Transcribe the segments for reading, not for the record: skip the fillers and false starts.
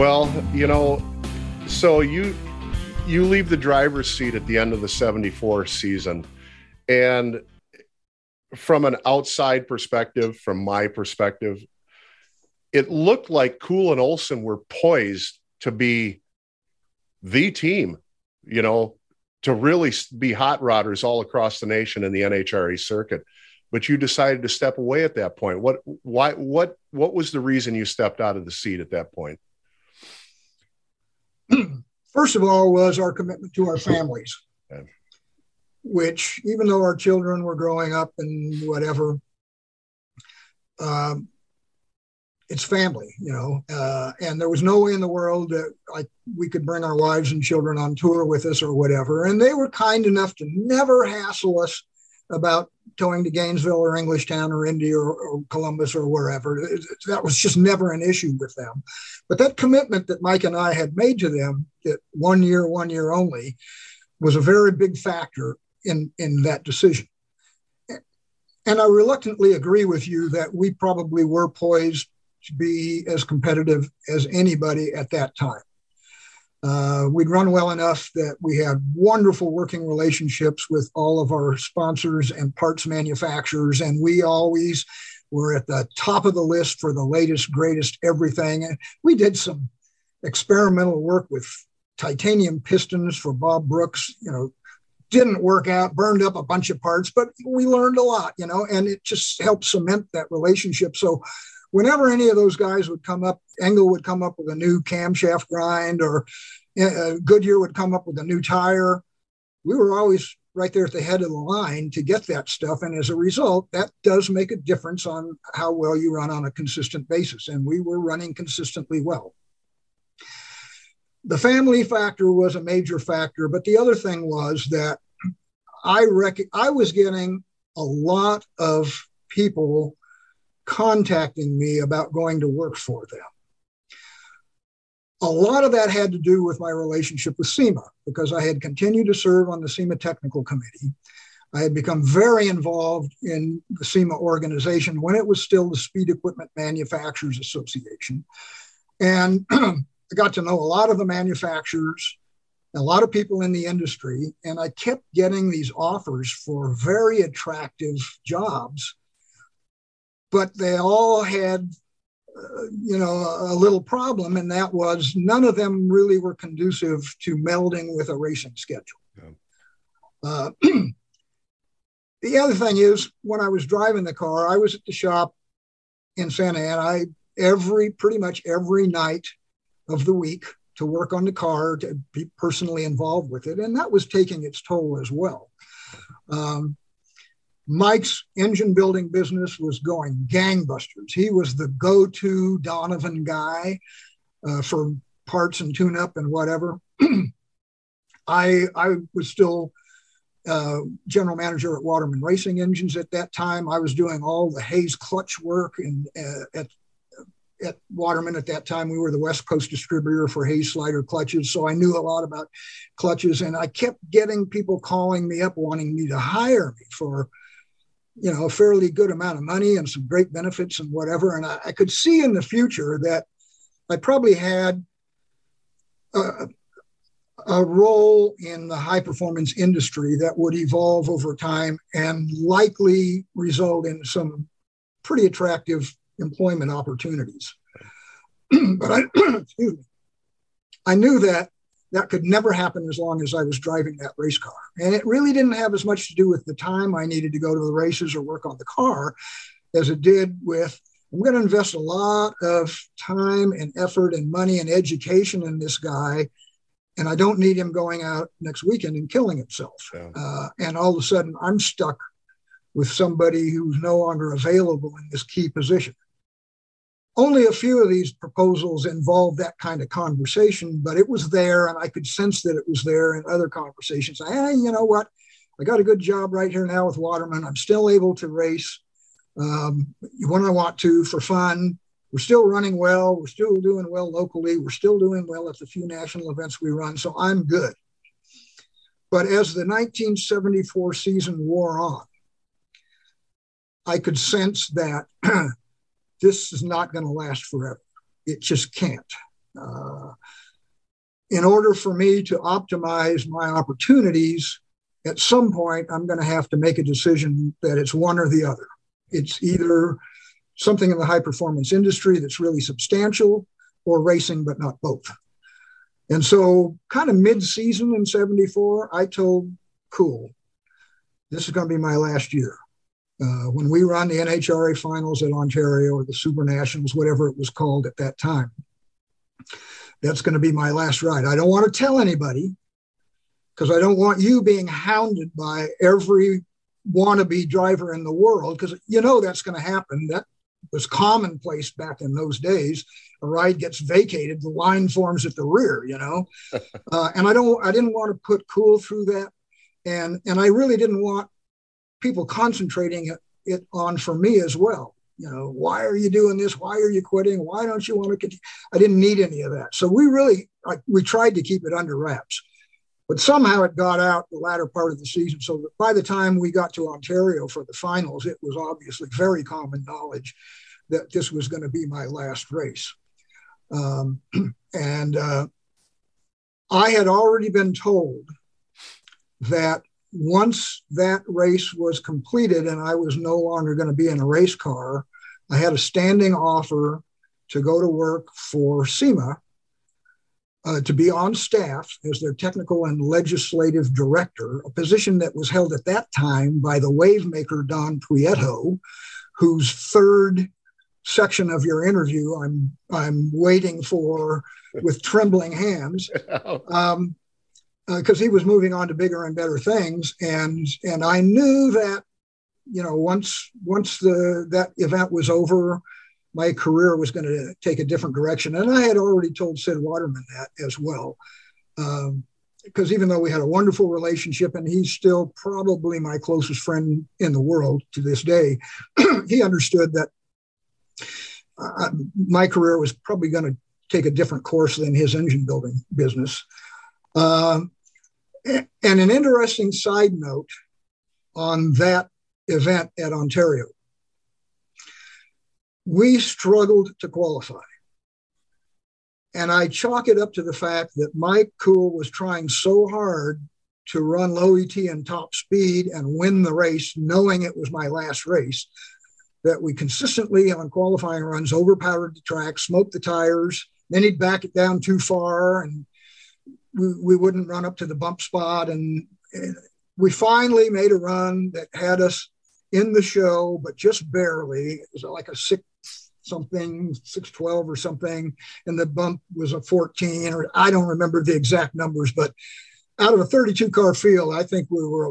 Well, you know, so you leave the driver's seat at the end of the 74 season. And from an outside perspective, from my perspective, it looked like Kuhl and Olson were poised to be the team, you know, to really be hot rodders all across the nation in the NHRA circuit. But you decided to step away at that point. What was the reason you stepped out of the seat at that point? First of all, was our commitment to our families, okay, which even though our children were growing up and whatever, it's family, you know, and there was no way in the world that we could bring our wives and children on tour with us or whatever. And they were kind enough to never hassle us about towing to Gainesville or Englishtown or India or Columbus or wherever. That was just never an issue with them. But that commitment that Mike and I had made to them, that one year only, was a very big factor in that decision. And I reluctantly agree with you that we probably were poised to be as competitive as anybody at that time. We'd run well enough that we had wonderful working relationships with all of our sponsors and parts manufacturers, and we always were at the top of the list for the latest, greatest everything. And we did some experimental work with titanium pistons for Bob Brooks, you know, didn't work out, burned up a bunch of parts, but we learned a lot, you know, and it just helped cement that relationship. So whenever any of those guys would come up, Engel would come up with a new camshaft grind, or Goodyear would come up with a new tire, we were always right there at the head of the line to get that stuff. And as a result, that does make a difference on how well you run on a consistent basis. And we were running consistently well. The family factor was a major factor, but the other thing was that I was getting a lot of people contacting me about going to work for them. A lot of that had to do with my relationship with SEMA, because I had continued to serve on the SEMA Technical Committee. I had become very involved in the SEMA organization when it was still the Speed Equipment Manufacturers Association. And I got to know a lot of the manufacturers, a lot of people in the industry, and I kept getting these offers for very attractive jobs. But they all had, you know, a little problem, and that was none of them really were conducive to melding with a racing schedule. Yeah. The other thing is, when I was driving the car, I was at the shop in Santa Ana pretty much every night of the week to work on the car, to be personally involved with it, and that was taking its toll as well. Mike's engine building business was going gangbusters. He was the go-to Donovan guy for parts and tune-up and whatever. I was still general manager at Waterman Racing Engines at that time. I was doing all the Hayes clutch work and at Waterman at that time. We were the West Coast distributor for Hayes slider clutches, so I knew a lot about clutches, and I kept getting people calling me up wanting me to hire me for, you know, a fairly good amount of money and some great benefits and whatever. And I could see in the future that I probably had a role in the high performance industry that would evolve over time and likely result in some pretty attractive employment opportunities. But I knew that could never happen as long as I was driving that race car. And it really didn't have as much to do with the time I needed to go to the races or work on the car as it did with, I'm going to invest a lot of time and effort and money and education in this guy, and I don't need him going out next weekend and killing himself. Yeah. And all of a sudden, I'm stuck with somebody who's no longer available in this key position. Only a few of these proposals involved that kind of conversation, but it was there, and I could sense that it was there in other conversations. You know what? I got a good job right here now with Waterman. I'm still able to race when I want to for fun. We're still running well. We're still doing well locally. We're still doing well at the few national events we run, so I'm good. But as the 1974 season wore on, I could sense that this is not going to last forever. It just can't. In order for me to optimize my opportunities, at some point, I'm going to have to make a decision that it's one or the other. It's either something in the high-performance industry that's really substantial or racing, but not both. And so kind of mid-season in 74, I told Kuhl, this is going to be my last year. When we run the NHRA finals at Ontario or the Super Nationals, whatever it was called at that time, that's going to be my last ride. I don't want to tell anybody because I don't want you being hounded by every wannabe driver in the world because you know that's going to happen. That was commonplace back in those days. A ride gets vacated, the line forms at the rear, you know. And I didn't want to put Kuhl through that. And I really didn't want people concentrating it on for me as well. You know, why are you doing this? Why are you quitting? Why don't you want to continue? I didn't need any of that. So we really, we tried to keep it under wraps, but somehow it got out the latter part of the season. So that by the time we got to Ontario for the finals, it was obviously very common knowledge that this was going to be my last race. I had already been told that once that race was completed and I was no longer going to be in a race car, I had a standing offer to go to work for SEMA, to be on staff as their technical and legislative director, a position that was held at that time by the wavemaker Don Prieto, whose third section of your interview I'm waiting for with trembling hands. Because he was moving on to bigger and better things, and I knew that, you know, once that event was over, my career was going to take a different direction, and I had already told Sid Waterman that as well, because even though we had a wonderful relationship, and he's still probably my closest friend in the world to this day, he understood that my career was probably going to take a different course than his engine building business. And an interesting side note on that event at Ontario, we struggled to qualify. And I chalk it up to the fact that Mike Kuhl was trying so hard to run low ET and top speed and win the race, knowing it was my last race, that we consistently on qualifying runs overpowered the track, smoked the tires, then he'd back it down too far and we wouldn't run up to the bump spot. And we finally made a run that had us in the show, but just barely. It was like a 612 or something. And the bump was a 14, or I don't remember the exact numbers, but out of a 32 car field, I think we were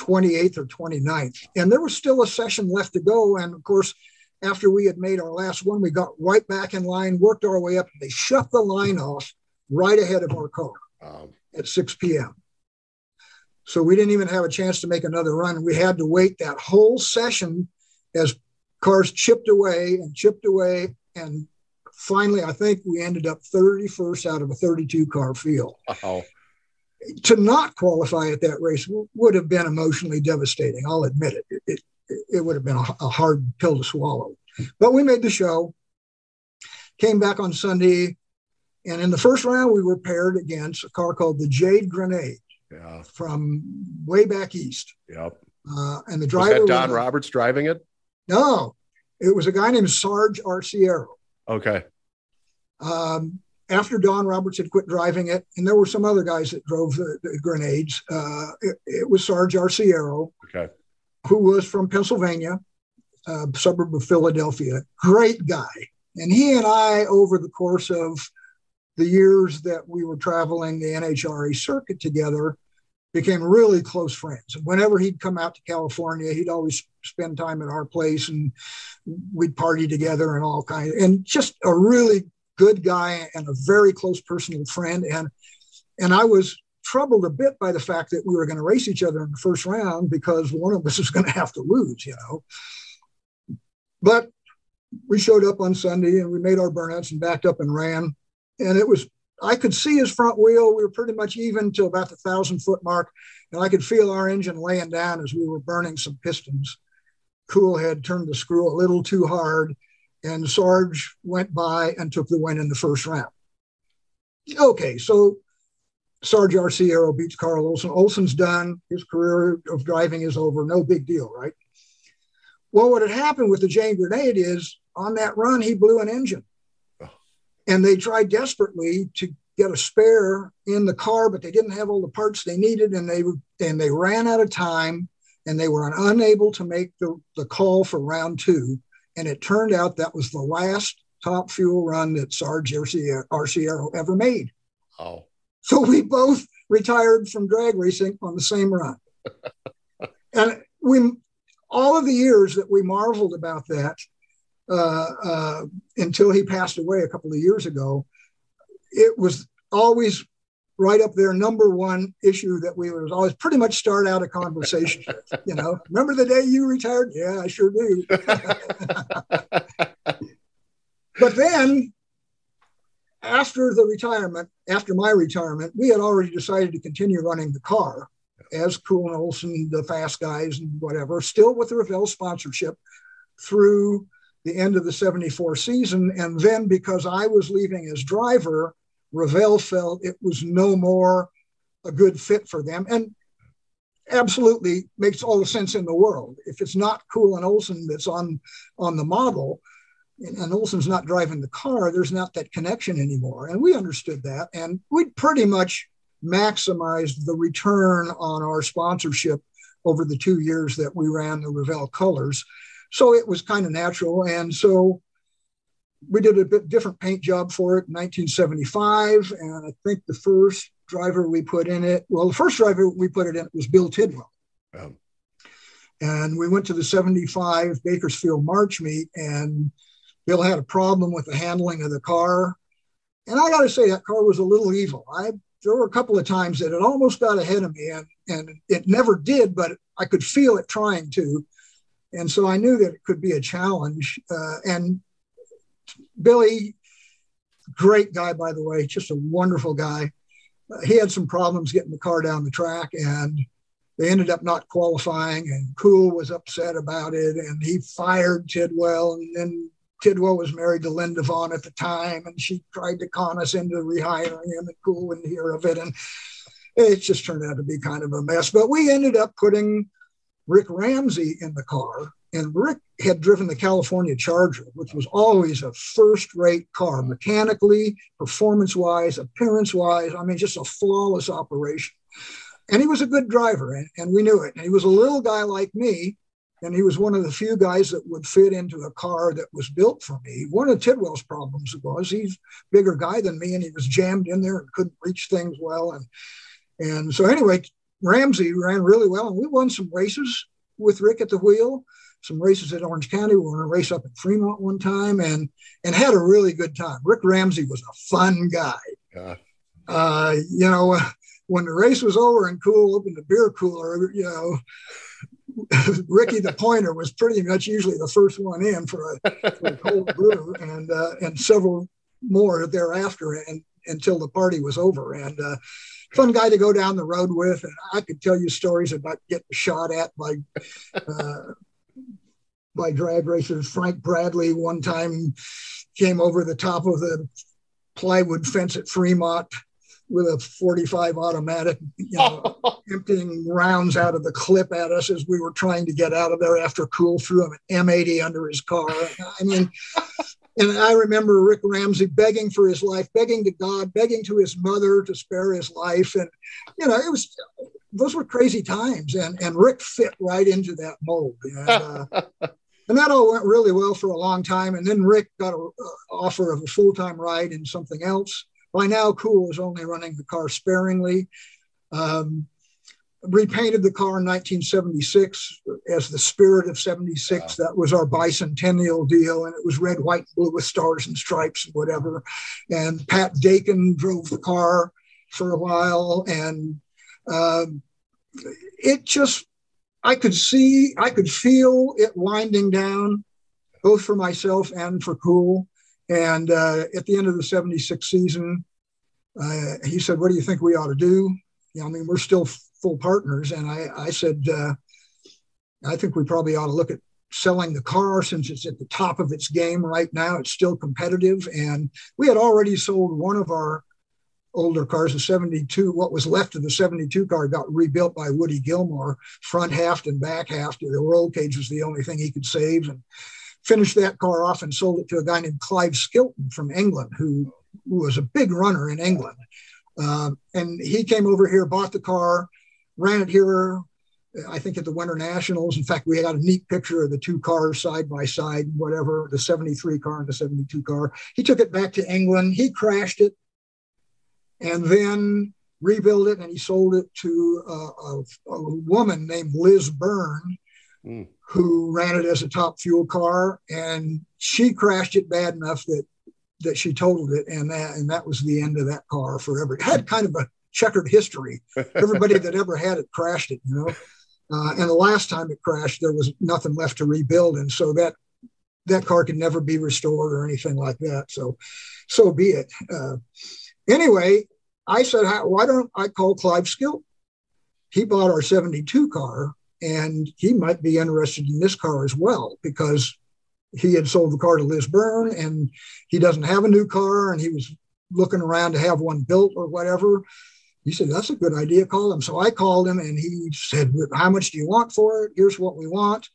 28th or 29th. And there was still a session left to go. And of course, after we had made our last one, we got right back in line, worked our way up, and they shut the line off right ahead of our car at 6 p.m. So we didn't even have a chance to make another run. We had to wait that whole session as cars chipped away. And finally, I think we ended up 31st out of a 32-car field. Uh-oh. To not qualify at that race would have been emotionally devastating. I'll admit it. It would have been a hard pill to swallow. But we made the show, came back on Sunday, and in the first round, we were paired against a car called the Jade Grenade from way back east. Yep. And the driver was that Don Roberts driving it? No, it was a guy named Sarge Arciero. Okay. After Don Roberts had quit driving it, and there were some other guys that drove the grenades, it was Sarge Arciero, okay, who was from Pennsylvania, a suburb of Philadelphia. Great guy. And he and I, over the course of the years that we were traveling the NHRA circuit together, became really close friends. And whenever he'd come out to California, he'd always spend time at our place and we'd party together and all kinds. And just a really good guy and a very close personal friend. And I was troubled a bit by the fact that we were going to race each other in the first round because one of us was going to have to lose, you know. But we showed up on Sunday and we made our burnouts and backed up and ran. And it was, I could see his front wheel. We were pretty much even to about the 1,000-foot mark. And I could feel our engine laying down as we were burning some pistons. Kuhl had turned the screw a little too hard. And Sarge went by and took the win in the first round. Okay, so Sarge Arciero beats Carl Olson. Olson's done. His career of driving is over. No big deal, right? Well, what had happened with the Jade Grenade is on that run, he blew an engine. And they tried desperately to get a spare in the car, but they didn't have all the parts they needed, and they ran out of time, and they were unable to make the call for round two. And it turned out that was the last top fuel run that Sarge Arciero ever made. Oh. So we both retired from drag racing on the same run. And we, all of the years that we marveled about that, until he passed away a couple of years ago, it was always right up there. Number one issue that we would always pretty much start out a conversation with, you know, remember the day you retired? Yeah, I sure do. But then after the retirement, after my retirement, we had already decided to continue running the car as Kuhl and Olson, the fast guys and whatever, still with the Revell sponsorship through the end of the 74 season. And then because I was leaving as driver, Revell felt it was no more a good fit for them. And absolutely makes all the sense in the world. If it's not Kuhl and Olson that's on the model, and Olson's not driving the car, there's not that connection anymore. And we understood that. And we pretty much maximized the return on our sponsorship over the 2 years that we ran the Revell colors. So it was kind of natural. And so we did a bit different paint job for it in 1975. And I think the first driver we put in it, was Bill Tidwell. And we went to the 75 Bakersfield March meet, and Bill had a problem with the handling of the car. And I got to say, that car was a little evil. There were a couple of times that it almost got ahead of me, and it never did, but I could feel it trying to. And so I knew that it could be a challenge. And Billy, great guy, by the way, just a wonderful guy. He had some problems getting the car down the track, and they ended up not qualifying, and Kuhl was upset about it, and he fired Tidwell. And then Tidwell was married to Linda Vaughn at the time, and she tried to con us into rehiring him, and Kuhl wouldn't hear of it. And it just turned out to be kind of a mess. But we ended up putting Rick Ramsey in the car, and Rick had driven the California Charger, which was always a first-rate car, mechanically, performance-wise, appearance-wise. I mean, just a flawless operation. And he was a good driver, and we knew it. And he was a little guy like me, and he was one of the few guys that would fit into a car that was built for me. One of Tidwell's problems was he's a bigger guy than me, and he was jammed in there and couldn't reach things well. And so anyway, Ramsey ran really well, and we won some races with Rick at the wheel, some races at Orange County. We won a race up in Fremont one time and had a really good time. Rick Ramsey was a fun guy. Yeah. You know, when the race was over and Kuhl opened the beer cooler, you know, Ricky the Pointer was pretty much usually the first one in for a cold brew and several more thereafter and until the party was over. And fun guy to go down the road with. And I could tell you stories about getting shot at by drag racers. Frank Bradley one time came over the top of the plywood fence at Fremont with a 45 automatic, you know, emptying rounds out of the clip at us as we were trying to get out of there after Kuhl threw him an M80 under his car. I mean, and I remember Rick Ramsey begging for his life, begging to God, begging to his mother to spare his life. And, you know, those were crazy times. And Rick fit right into that mold. And that all went really well for a long time. And then Rick got an offer of a full-time ride in something else. By now, Kuhl was only running the car sparingly. Repainted the car in 1976 as the Spirit of 76. Wow. That was our bicentennial deal, and it was red, white, and blue with stars and stripes and whatever. And Pat Dakin drove the car for a while, and I could feel it winding down, both for myself and for Kuhl. And at the end of the 76 season, he said, "What do you think we ought to do?" You know, I mean, we're still full partners. And I said, I think we probably ought to look at selling the car since it's at the top of its game right now. It's still competitive. And we had already sold one of our older cars. The 72, what was left of the 72 car got rebuilt by Woody Gilmore, front half and back half. The roll cage was the only thing he could save, and finished that car off and sold it to a guy named Clive Skilton from England, who was a big runner in England. And he came over here, bought the car, ran it here, I think at the Winter Nationals. In fact, we had a neat picture of the two cars side by side, whatever, the 73 car and the 72 car. He took it back to England. He crashed it and then rebuilt it, and he sold it to a woman named Liz Byrne, who ran it as a top fuel car. And she crashed it bad enough that she totaled it, and that was the end of that car forever. It had kind of a checkered history. Everybody that ever had it crashed it, you know. And the last time it crashed, there was nothing left to rebuild, and so that car could never be restored or anything like that. So be it. Anyway, I said, why don't I call Clive Skilton? He bought our 72 car, and he might be interested in this car as well, because he had sold the car to Liz Byrne, and he doesn't have a new car, and he was looking around to have one built or whatever. He said, that's a good idea. Call him. So I called him, and he said, how much do you want for it? Here's what we want.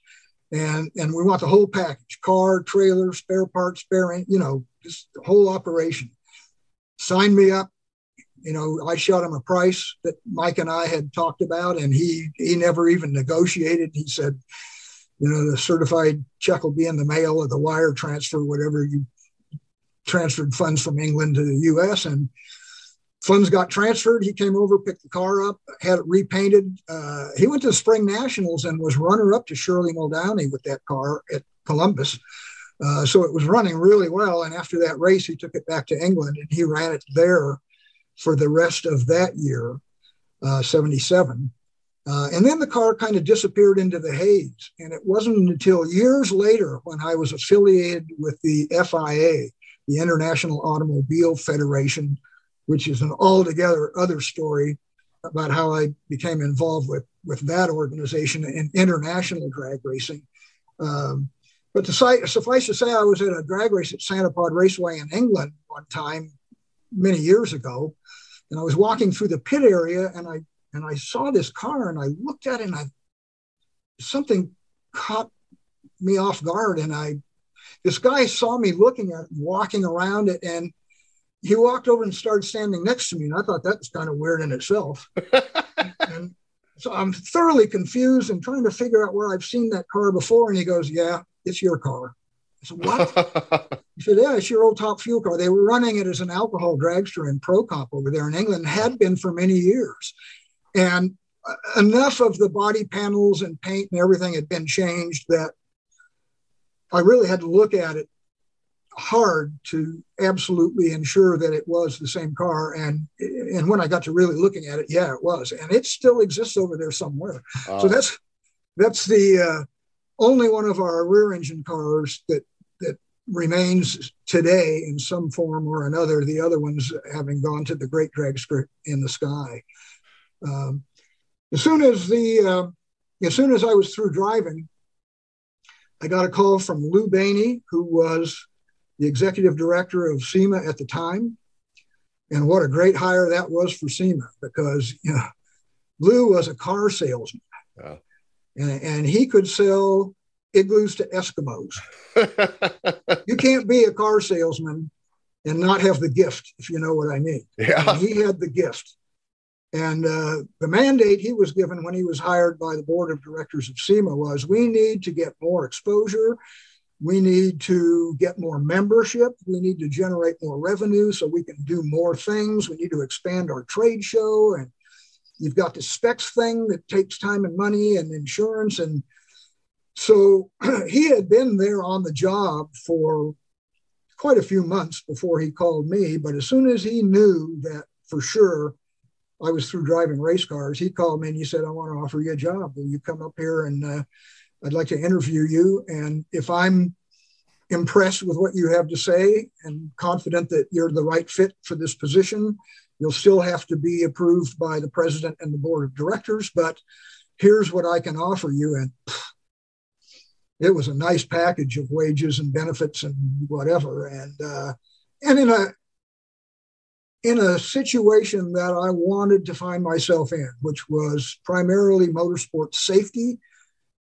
And we want the whole package, car, trailer, spare parts, just the whole operation. Sign me up. You know, I shot him a price that Mike and I had talked about, and he never even negotiated. He said, the certified check will be in the mail, or the wire transfer, whatever. You transferred funds from England to the U.S., and funds got transferred. He came over, picked the car up, had it repainted. He went to the Spring Nationals and was runner-up to Shirley Muldowney with that car at Columbus. So it was running really well, and after that race, he took it back to England, and he ran it there for the rest of that year, 77. And then the car kind of disappeared into the haze. And it wasn't until years later, when I was affiliated with the FIA, the International Automobile Federation, which is an altogether other story about how I became involved with that organization in international drag racing. But suffice to say, I was at a drag race at Santa Pod Raceway in England one time many years ago. And I was walking through the pit area, and I saw this car, and I looked at it, and something caught me off guard. And this guy saw me looking at it, walking around it, and he walked over and started standing next to me. And I thought that was kind of weird in itself. And so I'm thoroughly confused and trying to figure out where I've seen that car before. And he goes, yeah, it's your car. I said, what? He said, yeah, it's your old top fuel car. They were running it as an alcohol dragster in Pro Comp over there in England, had been for many years. And enough of the body panels and paint and everything had been changed that I really had to look at it hard to absolutely ensure that it was the same car. And when I got to really looking at it, yeah, it was. And it still exists over there somewhere. So that's the only one of our rear engine cars that remains today in some form or another, the other ones having gone to the Great Dragster in the Sky. As soon as I was through driving, I got a call from Lou Baney, who was the executive director of SEMA at the time. And what a great hire that was for SEMA, because Lou was a car salesman. Wow. And he could sell igloos to Eskimos. You can't be a car salesman and not have the gift, if you know what I mean. Yeah. And he had the gift. And the mandate he was given when he was hired by the board of directors of SEMA was, we need to get more exposure. We need to get more membership. We need to generate more revenue so we can do more things. We need to expand our trade show. And you've got the specs thing that takes time and money and insurance. And so he had been there on the job for quite a few months before he called me. But as soon as he knew that for sure I was through driving race cars, he called me and he said, I want to offer you a job. Will you come up here and I'd like to interview you. And if I'm impressed with what you have to say and confident that you're the right fit for this position, you'll still have to be approved by the president and the board of directors, but here's what I can offer you. And it was a nice package of wages and benefits and whatever. And in a in a situation that I wanted to find myself in, which was primarily motorsport safety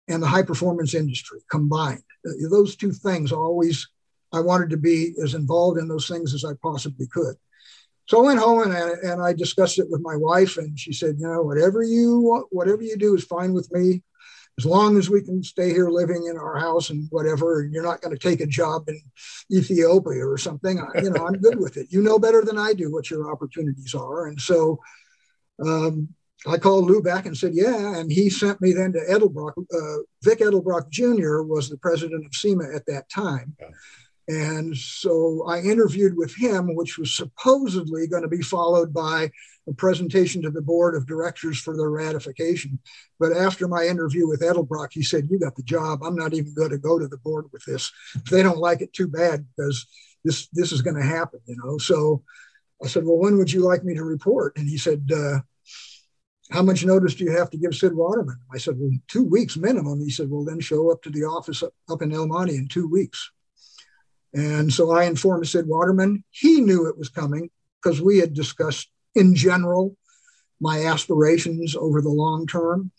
and the high-performance industry combined. Those two things always, I wanted to be as involved in those things as I possibly could. So I went home and I discussed it with my wife, and she said, you know, whatever you do is fine with me, as long as we can stay here living in our house and whatever, and you're not going to take a job in Ethiopia or something. I'm good with it. You know better than I do what your opportunities are. And so I called Lou back and said, yeah. And he sent me then to Edelbrock. Vic Edelbrock Jr. was the president of SEMA at that time. Yeah. And so I interviewed with him, which was supposedly going to be followed by a presentation to the board of directors for their ratification. But after my interview with Edelbrock, he said, you got the job. I'm not even going to go to the board with this. If they don't like it, too bad, because this is going to happen, you know. So I said, well, when would you like me to report? And he said, how much notice do you have to give Sid Waterman? I said, well, 2 weeks minimum. He said, well, then show up to the office up in El Monte in 2 weeks. And so I informed Sid Waterman. He knew it was coming because we had discussed in general my aspirations over the long term.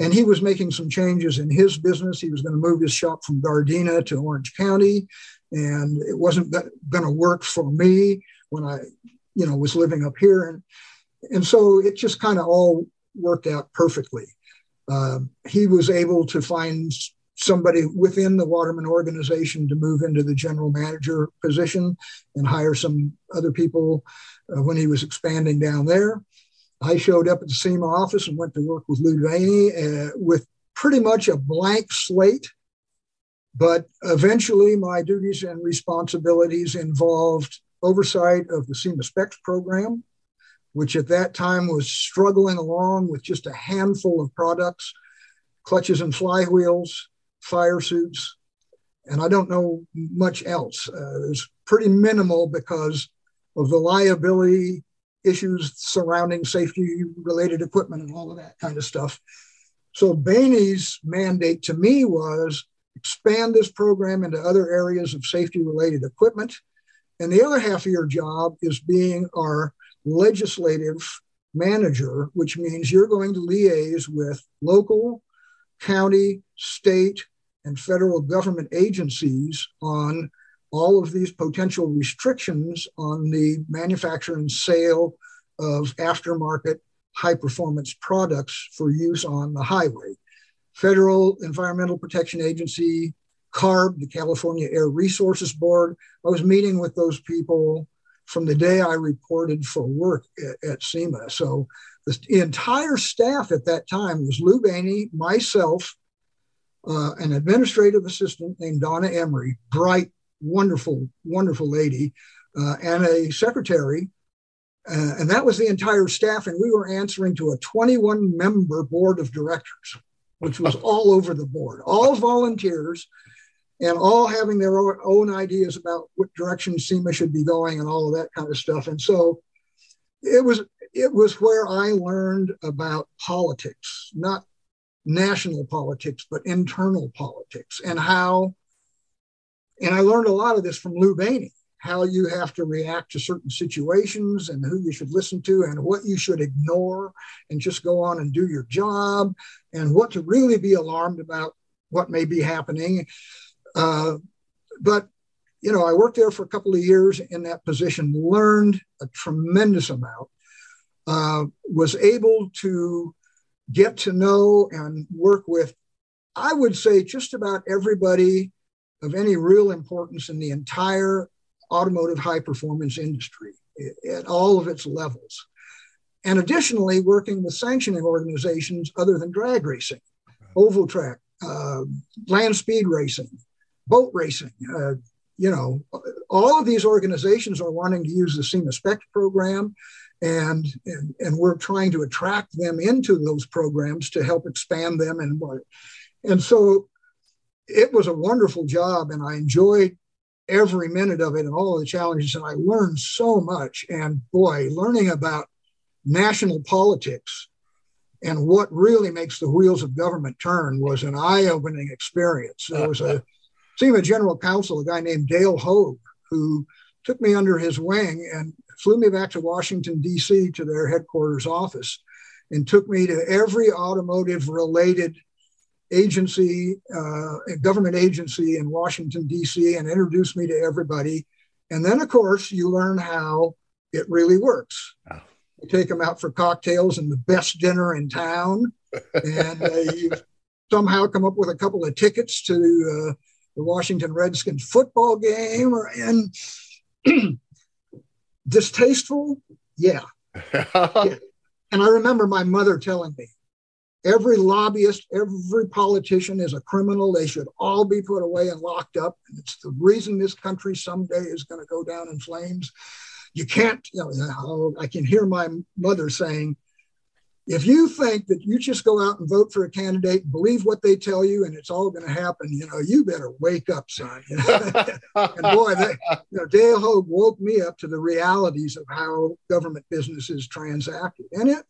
And he was making some changes in his business. He was going to move his shop from Gardena to Orange County. And it wasn't going to work for me when I, was living up here. And so it just kind of all worked out perfectly. He was able to find somebody within the Waterman organization to move into the general manager position and hire some other people when he was expanding down there. I showed up at the SEMA office and went to work with Lou Baney with pretty much a blank slate. But eventually my duties and responsibilities involved oversight of the SEMA Specs program, which at that time was struggling along with just a handful of products, clutches and flywheels, fire suits, and I don't know much else. It was pretty minimal because of the liability issues surrounding safety-related equipment and all of that kind of stuff. So Baney's mandate to me was expand this program into other areas of safety-related equipment. And the other half of your job is being our legislative manager, which means you're going to liaise with local, county, state, and federal government agencies on all of these potential restrictions on the manufacture and sale of aftermarket high-performance products for use on the highway. Federal Environmental Protection Agency, CARB, the California Air Resources Board. I was meeting with those people from the day I reported for work at SEMA. So the entire staff at that time was Lou Baney, myself, an administrative assistant named Donna Emery, bright, wonderful, wonderful lady, and a secretary. And that was the entire staff. And we were answering to a 21-member board of directors, which was all over the board, all volunteers and all having their own ideas about what direction SEMA should be going and all of that kind of stuff. And so it was where I learned about politics, not national politics, but internal politics, and I learned a lot of this from Lou Baney, how you have to react to certain situations and who you should listen to and what you should ignore and just go on and do your job and what to really be alarmed about what may be happening. But, I worked there for a couple of years in that position, learned a tremendous amount, was able to get to know and work with, I would say, just about everybody of any real importance in the entire automotive high-performance industry at all of its levels. And additionally, working with sanctioning organizations other than drag racing, oval track, land speed racing, boat racing, all of these organizations are wanting to use the SEMA Spec program. And we're trying to attract them into those programs to help expand them. And so it was a wonderful job, and I enjoyed every minute of it and all of the challenges. And I learned so much. And boy, learning about national politics and what really makes the wheels of government turn was an eye-opening experience. There was a SEMA general counsel, a guy named Dale Hogue, who took me under his wing and flew me back to Washington, D.C. to their headquarters office and took me to every automotive related agency, government agency in Washington, D.C. and introduced me to everybody. And then, of course, you learn how it really works. Wow. You take them out for cocktails and the best dinner in town. And you've somehow come up with a couple of tickets to the Washington Redskins football game. And distasteful? Yeah. And I remember my mother telling me, every lobbyist, every politician is a criminal. They should all be put away and locked up. And it's the reason this country someday is going to go down in flames. You can't, you know, I can hear my mother saying, if you think that you just go out and vote for a candidate and believe what they tell you and it's all going to happen, you know, you better wake up, son. You know? And boy, Dale Hogue woke me up to the realities of how government business is transacted. And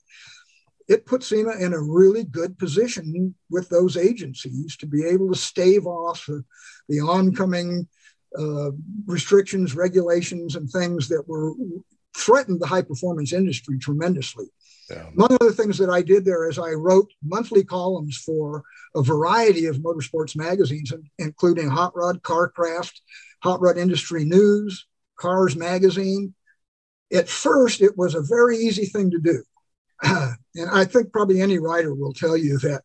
it put SEMA in a really good position with those agencies to be able to stave off the oncoming restrictions, regulations, and things that were threatened the high-performance industry tremendously. Yeah. One of the things that I did there is I wrote monthly columns for a variety of motorsports magazines, including Hot Rod, Carcraft, Hot Rod Industry News, Cars Magazine. At first, it was a very easy thing to do. And I think probably any writer will tell you that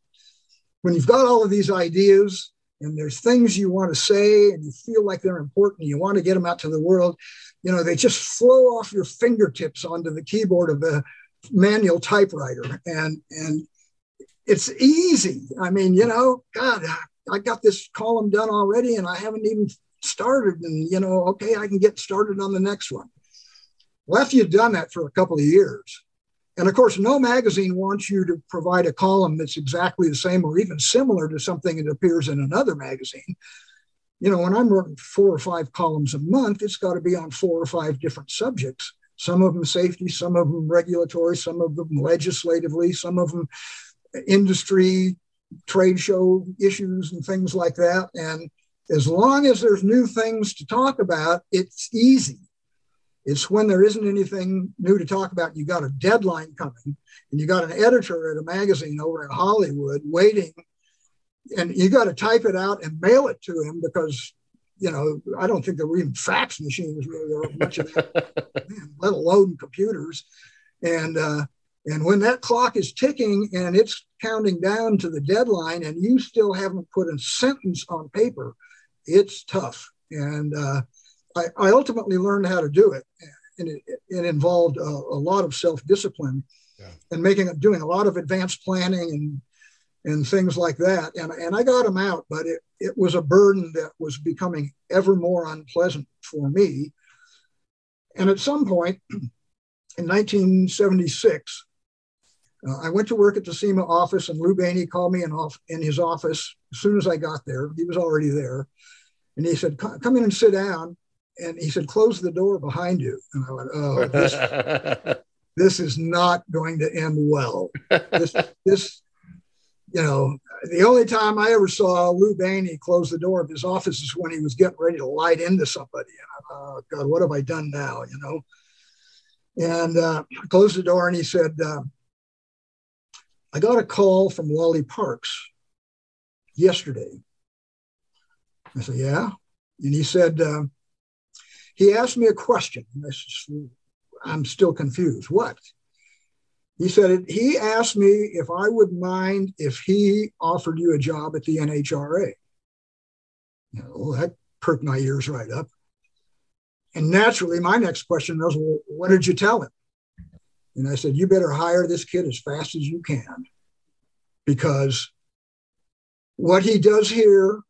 when you've got all of these ideas and there's things you want to say and you feel like they're important, you want to get them out to the world, you know, they just flow off your fingertips onto the keyboard of a manual typewriter. And it's easy. I mean, you know, God, I got this column done already and I haven't even started. And, you know, okay, I can get started on the next one. Well, after you've done that for a couple of years, and of course, no magazine wants you to provide a column that's exactly the same or even similar to something that appears in another magazine. You know, when I'm writing 4 or 5 columns a month, it's got to be on 4 or 5 different subjects. Some of them safety, some of them regulatory, some of them legislatively, some of them industry, trade show issues and things like that. And as long as there's new things to talk about, it's easy. It's when there isn't anything new to talk about. You got a deadline coming and you got an editor at a magazine over in Hollywood waiting and you got to type it out and mail it to him because, you know, I don't think there were even fax machines, really, or much of that, let alone computers. And when that clock is ticking and it's counting down to the deadline and you still haven't put a sentence on paper, it's tough. And, I ultimately learned how to do it, and it involved a lot of self-discipline and doing a lot of advanced planning and things like that. And I got them out, but it was a burden that was becoming ever more unpleasant for me. And at some point in 1976, I went to work at the SEMA office, and Lou Baney called me in his office as soon as I got there. He was already there. And he said, come in and sit down. And he said, close the door behind you. And I went, oh, this is not going to end well. This, you know, the only time I ever saw Lou Baney close the door of his office is when he was getting ready to light into somebody. And I thought, oh, God, what have I done now, you know? And I closed the door and he said, I got a call from Wally Parks yesterday. I said, yeah. And he said, he asked me a question. I'm still confused. What? He said, he asked me if I would mind if he offered you a job at the NHRA. You know, that perked my ears right up. And naturally, my next question was, well, what did you tell him? And I said, you better hire this kid as fast as you can, because what he does here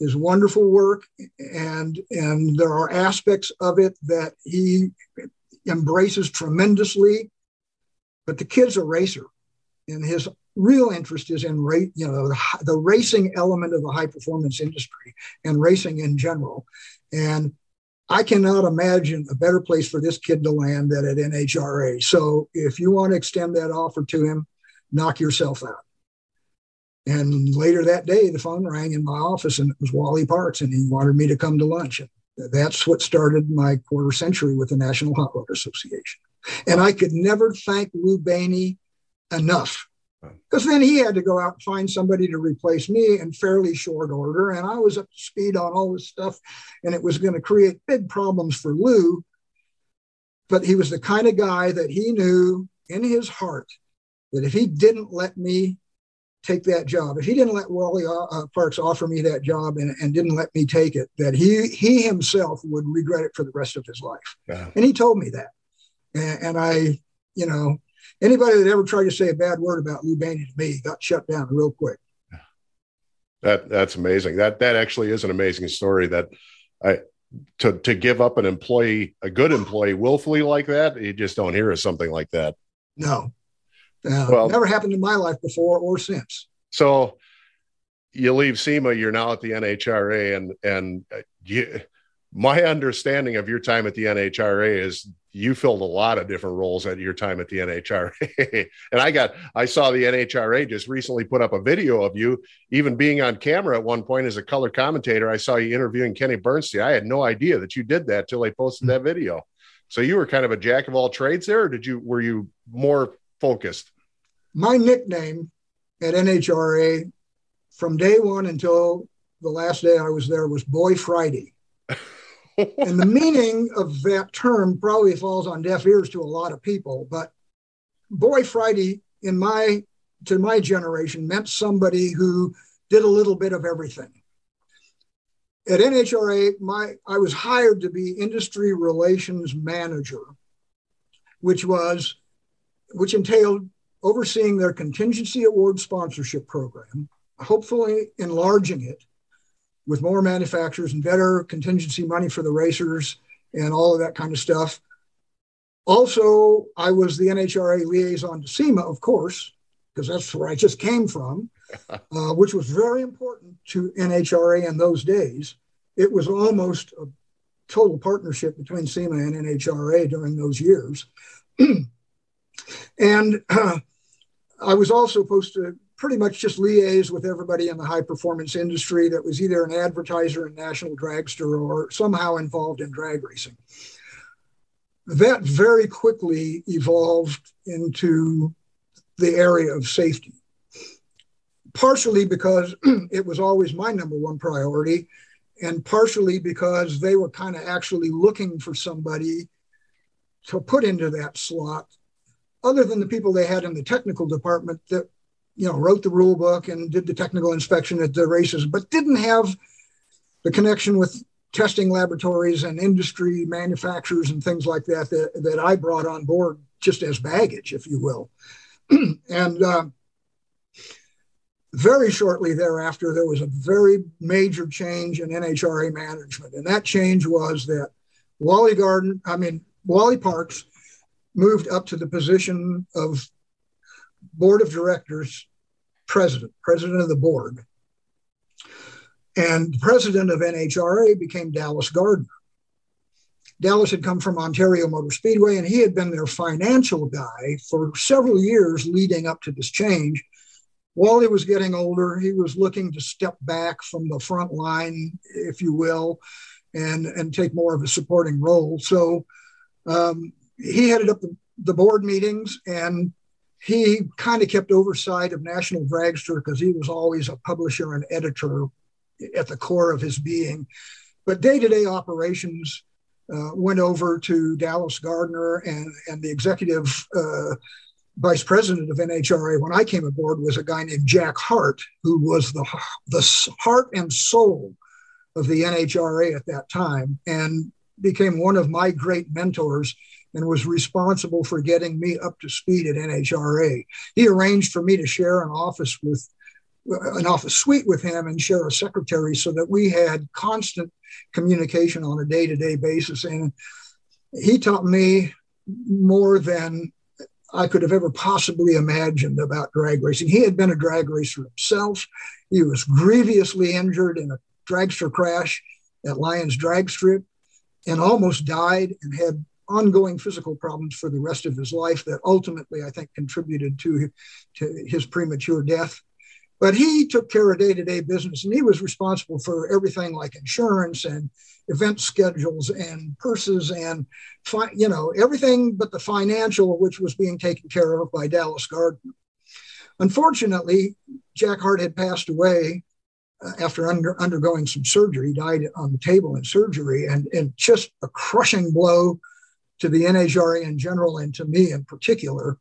is wonderful work, and there are aspects of it that he embraces tremendously, but the kid's a racer, and his real interest is in the racing element of the high-performance industry and racing in general, and I cannot imagine a better place for this kid to land than at NHRA, so if you want to extend that offer to him, knock yourself out. And later that day, the phone rang in my office, and it was Wally Parks, and he wanted me to come to lunch. And That's what started my quarter century with the National Hot Rod Association. And I could never thank Lou Baney enough, because then he had to go out and find somebody to replace me in fairly short order. And I was up to speed on all this stuff, and it was going to create big problems for Lou. But he was the kind of guy that he knew in his heart that if he didn't let me take that job, if he didn't let Wally Parks offer me that job and didn't let me take it, that he himself would regret it for the rest of his life. Wow. And he told me that. And I, you know, anybody that ever tried to say a bad word about Lou Baney to me got shut down real quick. That's amazing. That actually is an amazing story. That to give up an employee, a good employee, willfully like that, you just don't hear of something like that. No. Well, never happened in my life before or since. So you leave SEMA, you're now at the NHRA, and you, my understanding of your time at the NHRA is you filled a lot of different roles at your time at the NHRA. And I saw the NHRA just recently put up a video of you even being on camera at one point as a color commentator. I saw you interviewing Kenny Bernstein. I had no idea that you did that till they posted that video. So you were kind of a jack of all trades there, or were you more focused? My nickname at NHRA from day one until the last day I was there was Boy Friday. And the meaning of that term probably falls on deaf ears to a lot of people, but Boy Friday to my generation meant somebody who did a little bit of everything. At NHRA, I was hired to be industry relations manager, which entailed overseeing their contingency award sponsorship program, hopefully enlarging it with more manufacturers and better contingency money for the racers and all of that kind of stuff. Also, I was the NHRA liaison to SEMA, of course, because that's where I just came from, which was very important to NHRA in those days. It was almost a total partnership between SEMA and NHRA during those years. And I was also supposed to pretty much just liaise with everybody in the high performance industry that was either an advertiser in National Dragster or somehow involved in drag racing. That very quickly evolved into the area of safety, partially because it was always my number one priority, and partially because they were kind of actually looking for somebody to put into that slot other than the people they had in the technical department that, you know, wrote the rule book and did the technical inspection at the races, but didn't have the connection with testing laboratories and industry manufacturers and things like that, that I brought on board just as baggage, if you will. And very shortly thereafter, there was a very major change in NHRA management. And that change was that Wally Parks moved up to the position of board of directors president of the board. And president of NHRA became Dallas Gardner. Dallas had come from Ontario Motor Speedway, and he had been their financial guy for several years leading up to this change. Wally was getting older. He was looking to step back from the front line, if you will, and take more of a supporting role. So he headed up the board meetings, and he kind of kept oversight of National Dragster because he was always a publisher and editor at the core of his being. But day-to-day operations went over to Dallas Gardner, and the executive vice president of NHRA when I came aboard was a guy named Jack Hart, who was the heart and soul of the NHRA at that time and became one of my great mentors and was responsible for getting me up to speed at NHRA. He arranged for me to share an office suite with him and share a secretary so that we had constant communication on a day-to-day basis. And he taught me more than I could have ever possibly imagined about drag racing. He had been a drag racer himself. He was grievously injured in a dragster crash at Lyons Drag Strip and almost died and had ongoing physical problems for the rest of his life that ultimately I think contributed to his premature death. But he took care of day-to-day business, and he was responsible for everything like insurance and event schedules and purses and, you know, everything but the financial, which was being taken care of by Dallas Gardner. Unfortunately, Jack Hart had passed away after undergoing some surgery. He died on the table in surgery, and just a crushing blow to the NHRA in general and to me in particular.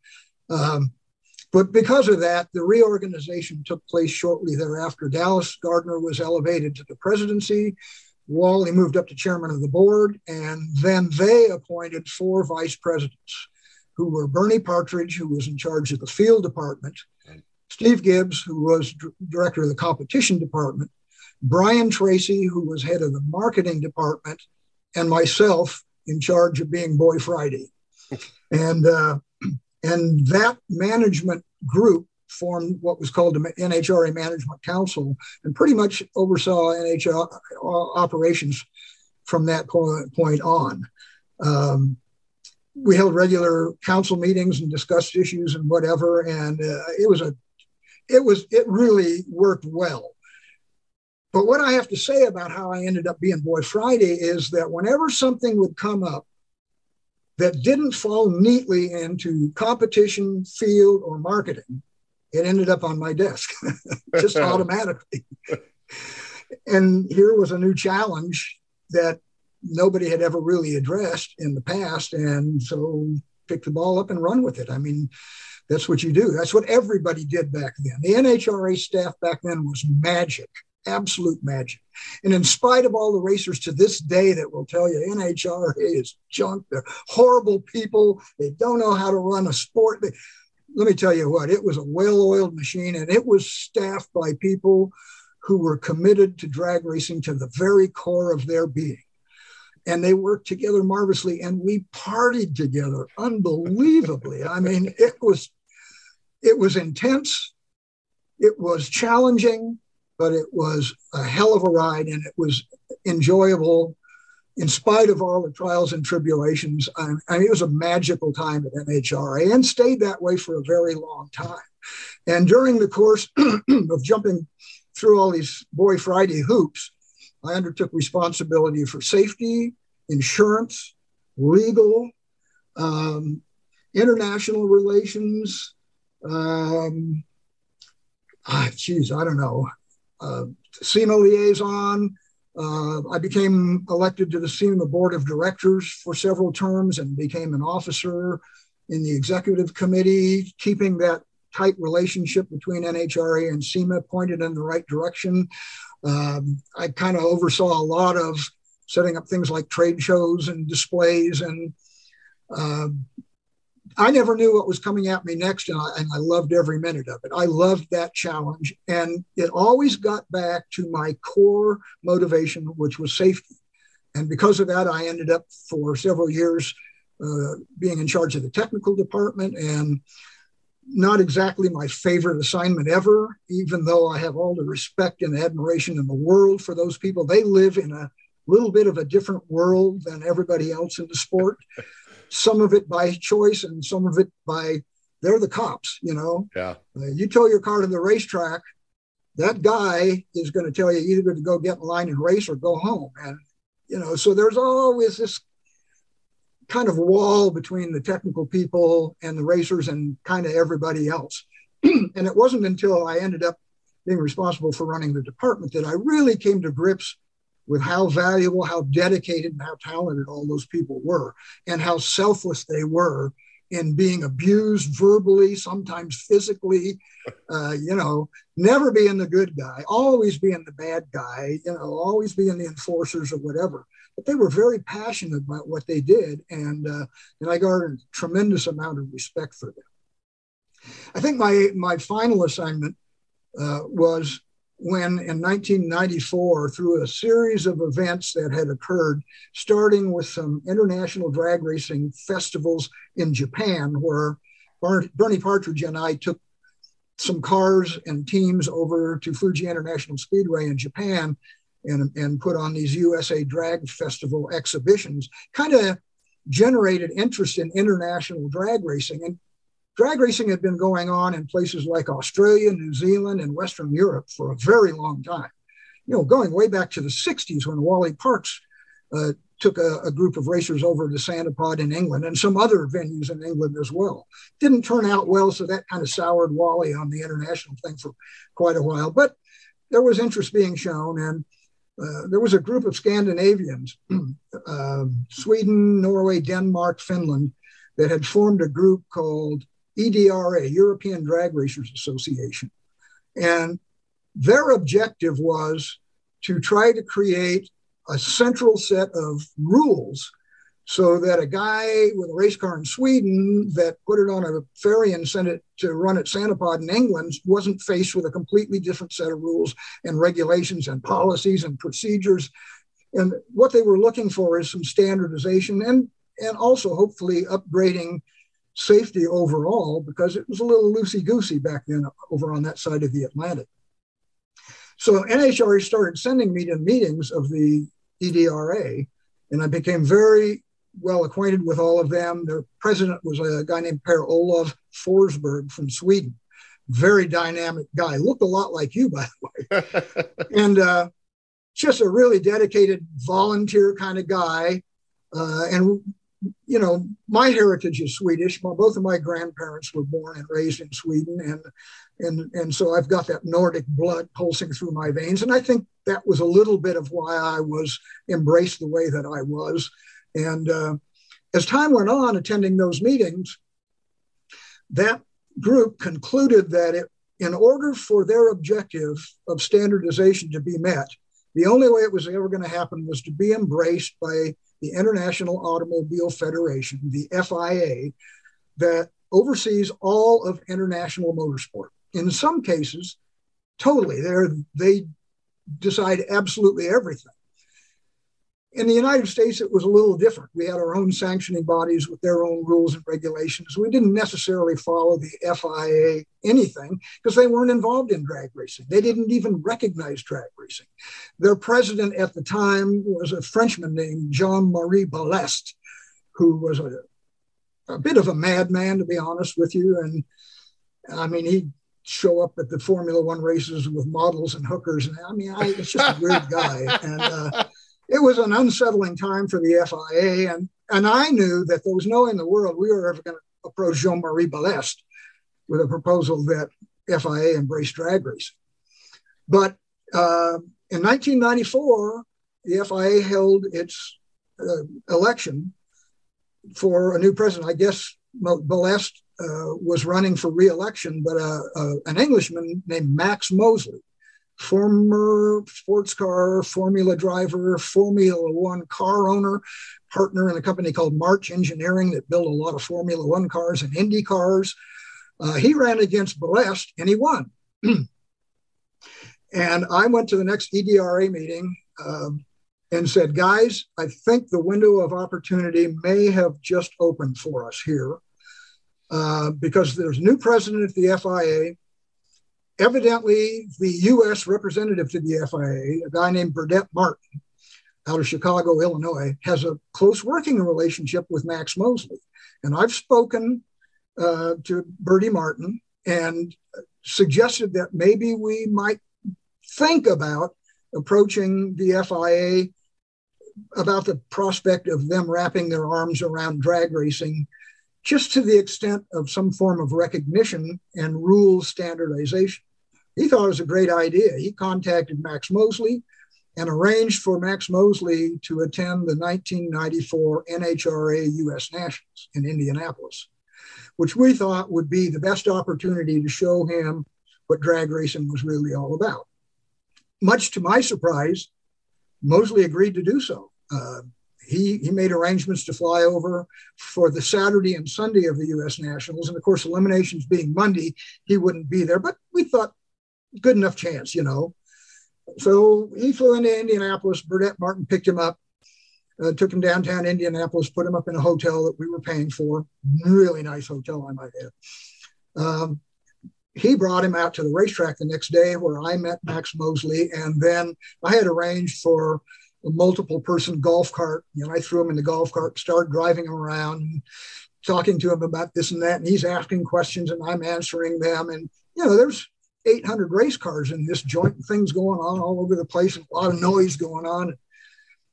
But because of that, the reorganization took place shortly thereafter. Dallas Gardner was elevated to the presidency. Wally moved up to chairman of the board. And then they appointed four vice presidents, who were Bernie Partridge, who was in charge of the field department, Steve Gibbs, who was director of the competition department, Brian Tracy, who was head of the marketing department, and myself in charge of being Boy Friday. And that management group formed what was called the NHRA Management Council, and pretty much oversaw NHRA operations from that point on. We held regular council meetings and discussed issues and whatever, and it really worked well. But what I have to say about how I ended up being Boy Friday is that whenever something would come up that didn't fall neatly into competition, field, or marketing, it ended up on my desk, just automatically. And here was a new challenge that nobody had ever really addressed in the past. And so pick the ball up and run with it. I mean, that's what you do. That's what everybody did back then. The NHRA staff back then was magic, absolute magic. And in spite of all the racers to this day that will tell you NHRA is junk, they're horrible people, they don't know how to run a sport. Let me tell you what, it was a well-oiled machine, and it was staffed by people who were committed to drag racing to the very core of their being. And they worked together marvelously, and we partied together unbelievably. I mean, it was intense, it was challenging, but it was a hell of a ride, and it was enjoyable in spite of all the trials and tribulations. I mean, it was a magical time at NHRA, and stayed that way for a very long time. And during the course of jumping through all these Boy Friday hoops, I undertook responsibility for safety, insurance, legal, international relations, I don't know, SEMA liaison. I became elected to the SEMA board of directors for several terms and became an officer in the executive committee, keeping that tight relationship between NHRA and SEMA pointed in the right direction. I kind of oversaw a lot of setting up things like trade shows and displays, and I never knew what was coming at me next, and I loved every minute of it. I loved that challenge, and it always got back to my core motivation, which was safety. And because of that, I ended up for several years being in charge of the technical department, and not exactly my favorite assignment ever, even though I have all the respect and admiration in the world for those people. They live in a little bit of a different world than everybody else in the sport. Some of it by choice, and some of it by, they're the cops, you know. Yeah. You tow your car to the racetrack, that guy is going to tell you either to go get in line and race or go home. And, you know, so there's always this kind of wall between the technical people and the racers and kind of everybody else. And it wasn't until I ended up being responsible for running the department that I really came to grips with how valuable, how dedicated, and how talented all those people were, and how selfless they were in being abused verbally, sometimes physically, you know, never being the good guy, always being the bad guy, you know, always being the enforcers or whatever. But they were very passionate about what they did, and I got a tremendous amount of respect for them. I think my final assignment was when in 1994, through a series of events that had occurred, starting with some international drag racing festivals in Japan, where Bernie Partridge and I took some cars and teams over to Fuji International Speedway in Japan and put on these USA Drag Festival exhibitions, kind of generated interest in international drag racing. And Drag racing had been going on in places like Australia, New Zealand, and Western Europe for a very long time. You know, going way back to the 60s when Wally Parks took a group of racers over to Santa Pod in England and some other venues in England as well. Didn't turn out well, so that kind of soured Wally on the international thing for quite a while. But there was interest being shown, and there was a group of Scandinavians, Sweden, Norway, Denmark, Finland, that had formed a group called EDRA, European Drag Racers Association. And their objective was to try to create a central set of rules so that a guy with a race car in Sweden that put it on a ferry and sent it to run at Santa Pod in England wasn't faced with a completely different set of rules and regulations and policies and procedures. And what they were looking for is some standardization and also hopefully upgrading safety overall, because it was a little loosey-goosey back then over on that side of the Atlantic. So NHRA started sending me to meetings of the EDRA, and I became very well acquainted with all of them. Their president was a guy named Per Olav Forsberg from Sweden. Very dynamic guy. Looked a lot like you, by the way. And just a really dedicated volunteer kind of guy. And, you know, my heritage is Swedish. Both of my grandparents were born and raised in Sweden. And so I've got that Nordic blood pulsing through my veins. And I think that was a little bit of why I was embraced the way that I was. And as time went on, attending those meetings, that group concluded that in order for their objective of standardization to be met, the only way it was ever going to happen was to be embraced by the International Automobile Federation, the FIA, that oversees all of international motorsport. In some cases, totally. They decide absolutely everything. In the United States, it was a little different. We had our own sanctioning bodies with their own rules and regulations. We didn't necessarily follow the FIA anything because they weren't involved in drag racing. They didn't even recognize drag racing. Their president at the time was a Frenchman named Jean-Marie Balleste, who was a bit of a madman, to be honest with you. And I mean, he'd show up at the Formula One races with models and hookers. And I mean, it's just a weird guy. And it was an unsettling time for the FIA. And I knew that there was no way in the world we were ever going to approach Jean-Marie Balleste with a proposal that FIA embraced drag racing. But in 1994, the FIA held its election for a new president. I guess Balleste was running for re-election, but an Englishman named Max Mosley, former sports car, formula driver, Formula One car owner, partner in a company called March Engineering that built a lot of Formula One cars and Indy cars. He ran against Balleste and he won. And I went to the next EDRA meeting and said, guys, I think the window of opportunity may have just opened for us here because there's a new president at the FIA. Evidently, the U.S. representative to the FIA, a guy named Burdette Martin out of Chicago, Illinois, has a close working relationship with Max Mosley. And I've spoken to Bernie Martin and suggested that maybe we might think about approaching the FIA about the prospect of them wrapping their arms around drag racing just to the extent of some form of recognition and rule standardization. He thought it was a great idea. He contacted Max Mosley and arranged for Max Mosley to attend the 1994 NHRA US Nationals in Indianapolis, which we thought would be the best opportunity to show him what drag racing was really all about. Much to my surprise, Mosley agreed to do so. He made arrangements to fly over for the Saturday and Sunday of the U.S. Nationals. And, of course, eliminations being Monday, he wouldn't be there. But we thought, good enough chance, you know. So he flew into Indianapolis. Burdette Martin picked him up, took him downtown Indianapolis, put him up in a hotel that we were paying for. Really nice hotel, I might add. He brought him out to the racetrack the next day where I met Max Mosley. And then I had arranged for a multiple person golf cart. You know, I threw him in the golf cart, started driving him around, talking to him about this and that, and he's asking questions and I'm answering them. And, you know, there's 800 race cars in this joint and things going on all over the place, and a lot of noise going on.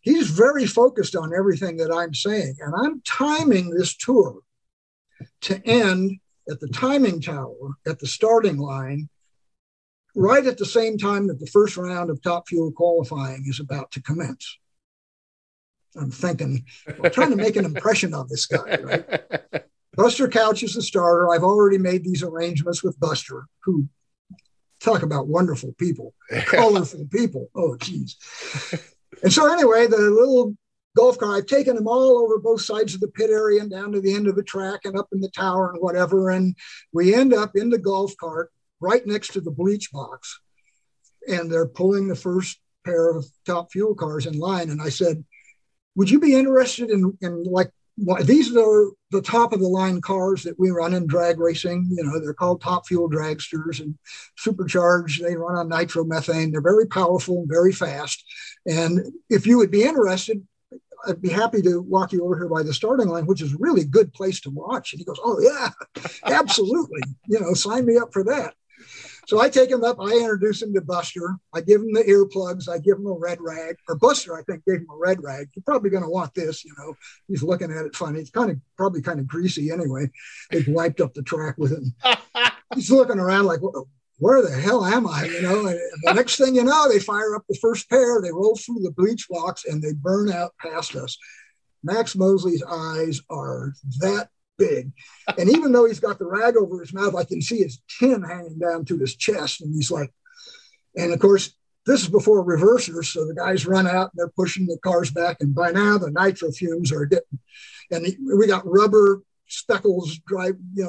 He's very focused on everything that I'm saying. And I'm timing this tour to end at the timing tower at the starting line, right at the same time that the first round of Top Fuel qualifying is about to commence. I'm thinking, I'm trying to make an impression on this guy, right? Buster Couch is the starter. I've already made these arrangements with Buster, who, talk about wonderful people, colorful people. Oh, geez. And so anyway, the little golf car, I've taken them all over both sides of the pit area and down to the end of the track and up in the tower and whatever. And we end up in the golf cart right next to the bleach box. And they're pulling the first pair of Top Fuel cars in line. And I said, would you be interested in like, these are the top of the line cars that we run in drag racing. You know, they're called Top Fuel dragsters and supercharged. They run on nitromethane. They're very powerful and very fast. And if you would be interested, I'd be happy to walk you over here by the starting line, which is a really good place to watch. And he goes, oh yeah, absolutely. You know, sign me up for that. So I take him up. I introduce him to Buster. I give him the earplugs. I give him a red rag. Or Buster, I think, gave him a red rag. You're probably going to want this, you know. He's looking at it funny. It's kind of probably kind of greasy anyway. They've wiped up the track with it. He's looking around like, where the hell am I, you know? And the next thing you know, they fire up the first pair. They roll through the bleach box, and they burn out past us. Max Mosley's eyes are that big. And even though he's got the rag over his mouth, I can see his chin hanging down to his chest. And he's like, and of course, this is before reversers. So the guys run out and they're pushing the cars back. And by now the nitro fumes are getting, and we got rubber speckles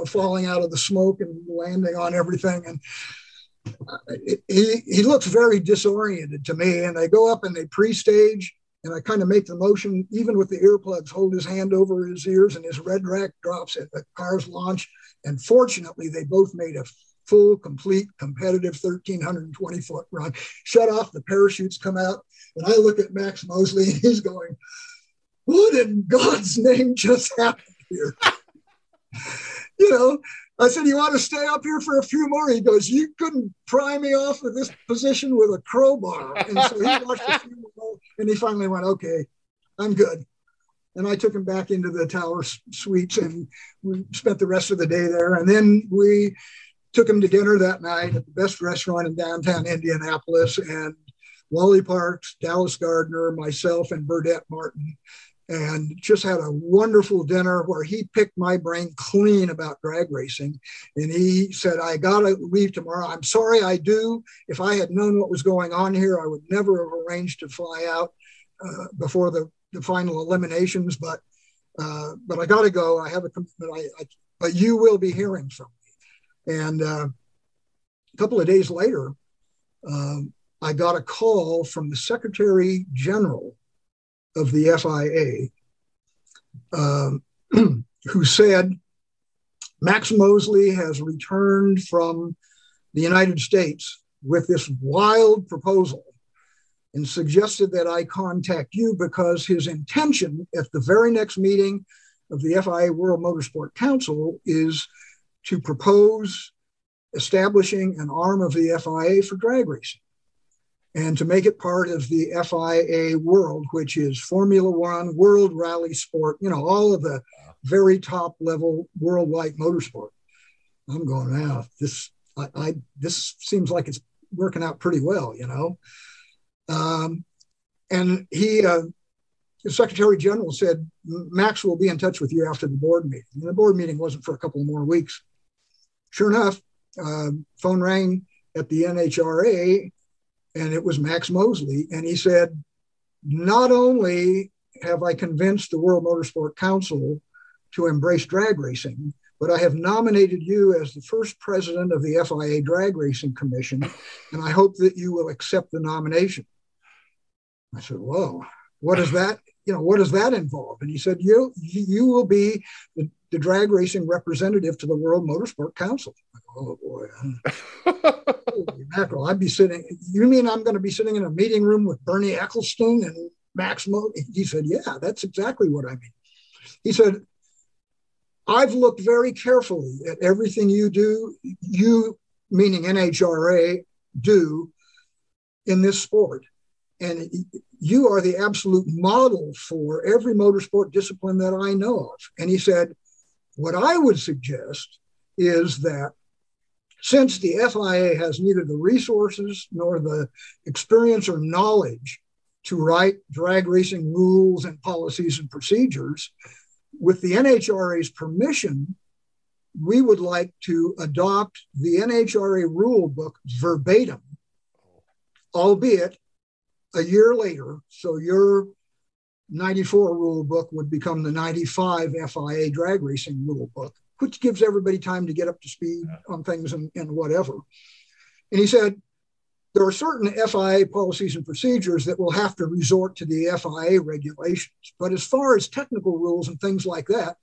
falling out of the smoke and landing on everything. And he looks very disoriented to me. And they go up and they pre-stage. And I kind of make the motion, even with the earplugs, hold his hand over his ears, and his red rack drops at the car's launch. And fortunately, they both made a full, complete, competitive 1,320-foot run. Shut off, the parachutes come out, and I look at Max Mosley, and he's going, what in God's name just happened here? You know, I said, you want to stay up here for a few more? He goes, you couldn't pry me off of this position with a crowbar. And so he watched a few more, and he finally went, okay, I'm good. And I took him back into the tower suites, and we spent the rest of the day there. And then we took him to dinner that night at the best restaurant in downtown Indianapolis. And Wally Parks, Dallas Gardner, myself, and Burdette Martin, and just had a wonderful dinner where he picked my brain clean about drag racing. And he said, I got to leave tomorrow. I'm sorry I do. If I had known what was going on here, I would never have arranged to fly out before the final eliminations. But I got to go. I have a commitment. But you will be hearing from me. And a couple of days later, I got a call from the Secretary General of the FIA, who said, Max Mosley has returned from the United States with this wild proposal and suggested that I contact you because his intention at the very next meeting of the FIA World Motorsport Council is to propose establishing an arm of the FIA for drag racing, and to make it part of the FIA World, which is Formula One, World Rally Sport, you know, all of the very top level worldwide motorsport. I'm going, now, this seems like it's working out pretty well, you know. And he, the Secretary General said, Max will be in touch with you after the board meeting. And the board meeting wasn't for a couple more weeks. Sure enough, phone rang at the NHRA, and it was Max Mosley. And he said, not only have I convinced the World Motorsport Council to embrace drag racing, but I have nominated you as the first president of the FIA Drag Racing Commission, and I hope that you will accept the nomination. I said, whoa, what does that involve? And he said, you will be the drag racing representative to the World Motorsport Council. Oh boy. Holy mackerel, you mean I'm going to be sitting in a meeting room with Bernie Ecclestone and Max Mosley? He said, yeah, that's exactly what I mean. He said, I've looked very carefully at everything you do, you meaning NHRA do in this sport. And you are the absolute model for every motorsport discipline that I know of. And he said, what I would suggest is that since the FIA has neither the resources nor the experience or knowledge to write drag racing rules and policies and procedures, with the NHRA's permission, we would like to adopt the NHRA rule book verbatim, albeit a year later. So your 94 rule book would become the 95 FIA drag racing rule book, which gives everybody time to get up to speed on things and whatever. And he said, there are certain FIA policies and procedures that will have to resort to the FIA regulations. But as far as technical rules and things like that,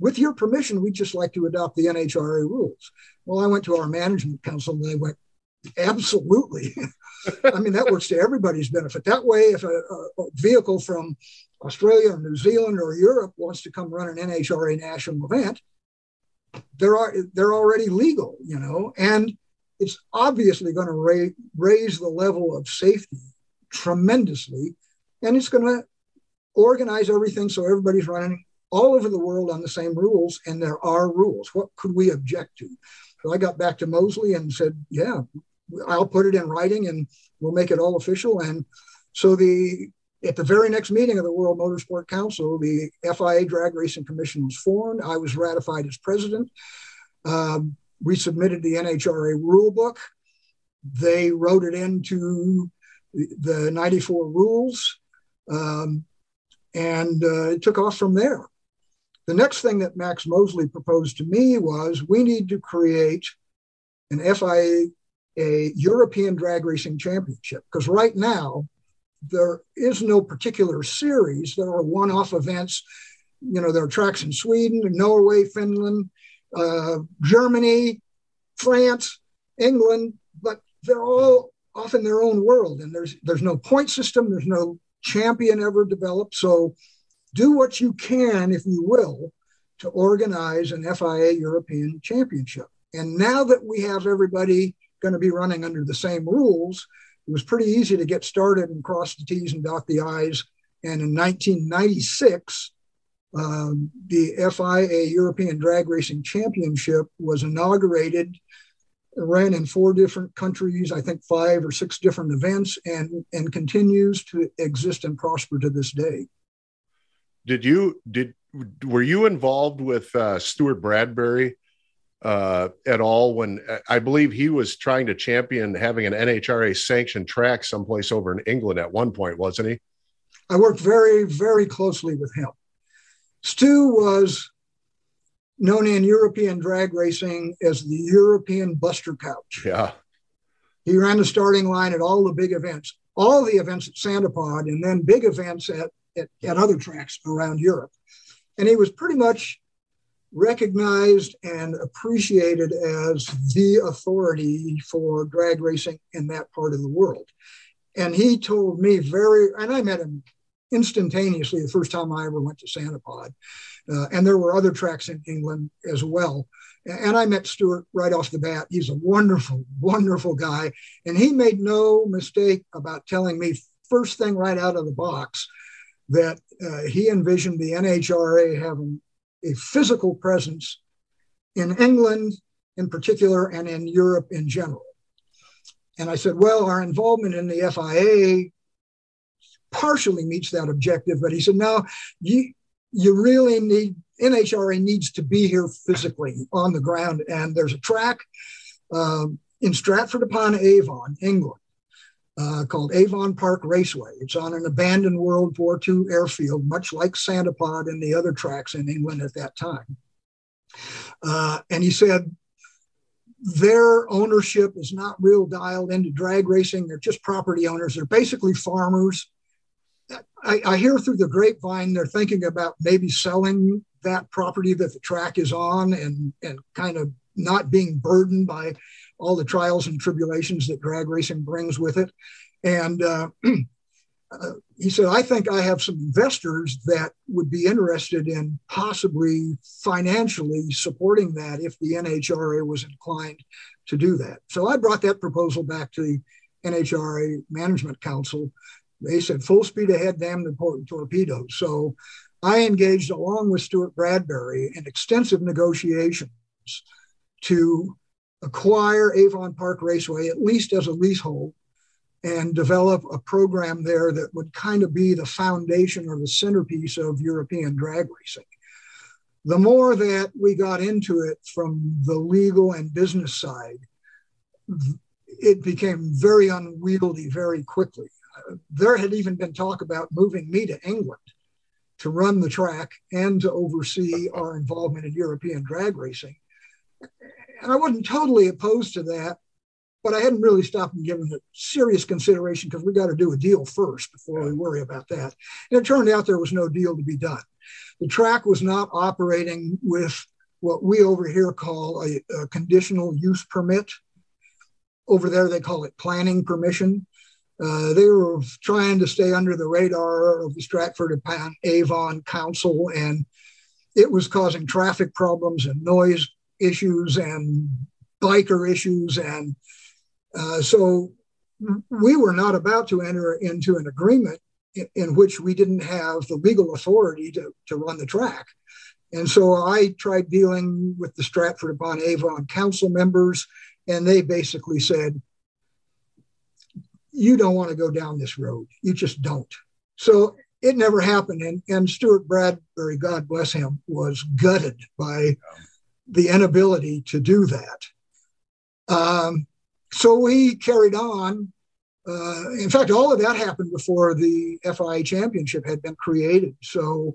with your permission, we'd just like to adopt the NHRA rules. Well, I went to our management council and they went, absolutely. I mean, that works to everybody's benefit. That way, if a vehicle from Australia or New Zealand or Europe wants to come run an NHRA national event, they're already legal, you know, and it's obviously going to raise the level of safety tremendously, and it's going to organize everything so everybody's running all over the world on the same rules, and there are rules. What could we object to? So I got back to Mosley and said, yeah, I'll put it in writing and we'll make it all official. And so at the very next meeting of the World Motorsport Council, the FIA Drag Racing Commission was formed. I was ratified as president. We submitted the NHRA rule book. They wrote it into the 94 rules, and it took off from there. The next thing that Max Mosley proposed to me was we need to create an FIA, a European Drag Racing Championship, because right now there is no particular series. There are one-off events. You know, there are tracks in Sweden, Norway, Finland, Germany, France, England, but they're all off in their own world. And there's no point system. There's no champion ever developed. So do what you can, if you will, to organize an FIA European Championship. And now that we have everybody going to be running under the same rules, it was pretty easy to get started and cross the T's and dot the I's. And in 1996, the FIA European Drag Racing Championship was inaugurated. It ran in 4 different countries, I think 5 or 6 different events, and continues to exist and prosper to this day. Were you involved with Stuart Bradbury at all when I believe he was trying to champion having an NHRA sanctioned track someplace over in England at one point, wasn't he? I worked very, very closely with him. Stu was known in European drag racing as the European Buster Couch. Yeah. He ran the starting line at all the big events, all the events at Santa Pod, and then big events at other tracks around Europe. And he was pretty much recognized and appreciated as the authority for drag racing in that part of the world. And he told me and I met him instantaneously the first time I ever went to Santa Pod. And there were other tracks in England as well. And I met Stuart right off the bat. He's a wonderful, wonderful guy. And he made no mistake about telling me first thing right out of the box that he envisioned the NHRA having a physical presence in England in particular and in Europe in general. And I said, well, our involvement in the FIA partially meets that objective, but he said, no, you really need, NHRA needs to be here physically on the ground. And there's a track in Stratford-upon-Avon, England, called Avon Park Raceway. It's on an abandoned World War II airfield, much like Santa Pod and the other tracks in England at that time. And he said, their ownership is not real dialed into drag racing. They're just property owners. They're basically farmers. I hear through the grapevine they're thinking about maybe selling that property that the track is on and kind of not being burdened by all the trials and tribulations that drag racing brings with it. And he said, I think I have some investors that would be interested in possibly financially supporting that if the NHRA was inclined to do that. So I brought that proposal back to the NHRA Management Council. They said, full speed ahead, damn the torpedoes. So I engaged, along with Stuart Bradbury, in extensive negotiations to acquire Avon Park Raceway, at least as a leasehold, and develop a program there that would kind of be the foundation or the centerpiece of European drag racing. The more that we got into it from the legal and business side, it became very unwieldy very quickly. There had even been talk about moving me to England to run the track and to oversee our involvement in European drag racing. And I wasn't totally opposed to that, but I hadn't really stopped and given it serious consideration, because we got to do a deal first before we worry about that. And it turned out there was no deal to be done. The track was not operating with what we over here call a conditional use permit. Over there, they call it planning permission. They were trying to stay under the radar of the Stratford upon Avon Council, and it was causing traffic problems and noise issues and biker issues. And so we were not about to enter into an agreement in which we didn't have the legal authority to run the track. And so I tried dealing with the Stratford upon Avon Council members, and they basically said, you don't want to go down this road. You just don't. So it never happened. And Stuart Bradbury, God bless him, was gutted by the inability to do that. So we carried on. In fact, all of that happened before the FIA championship had been created. So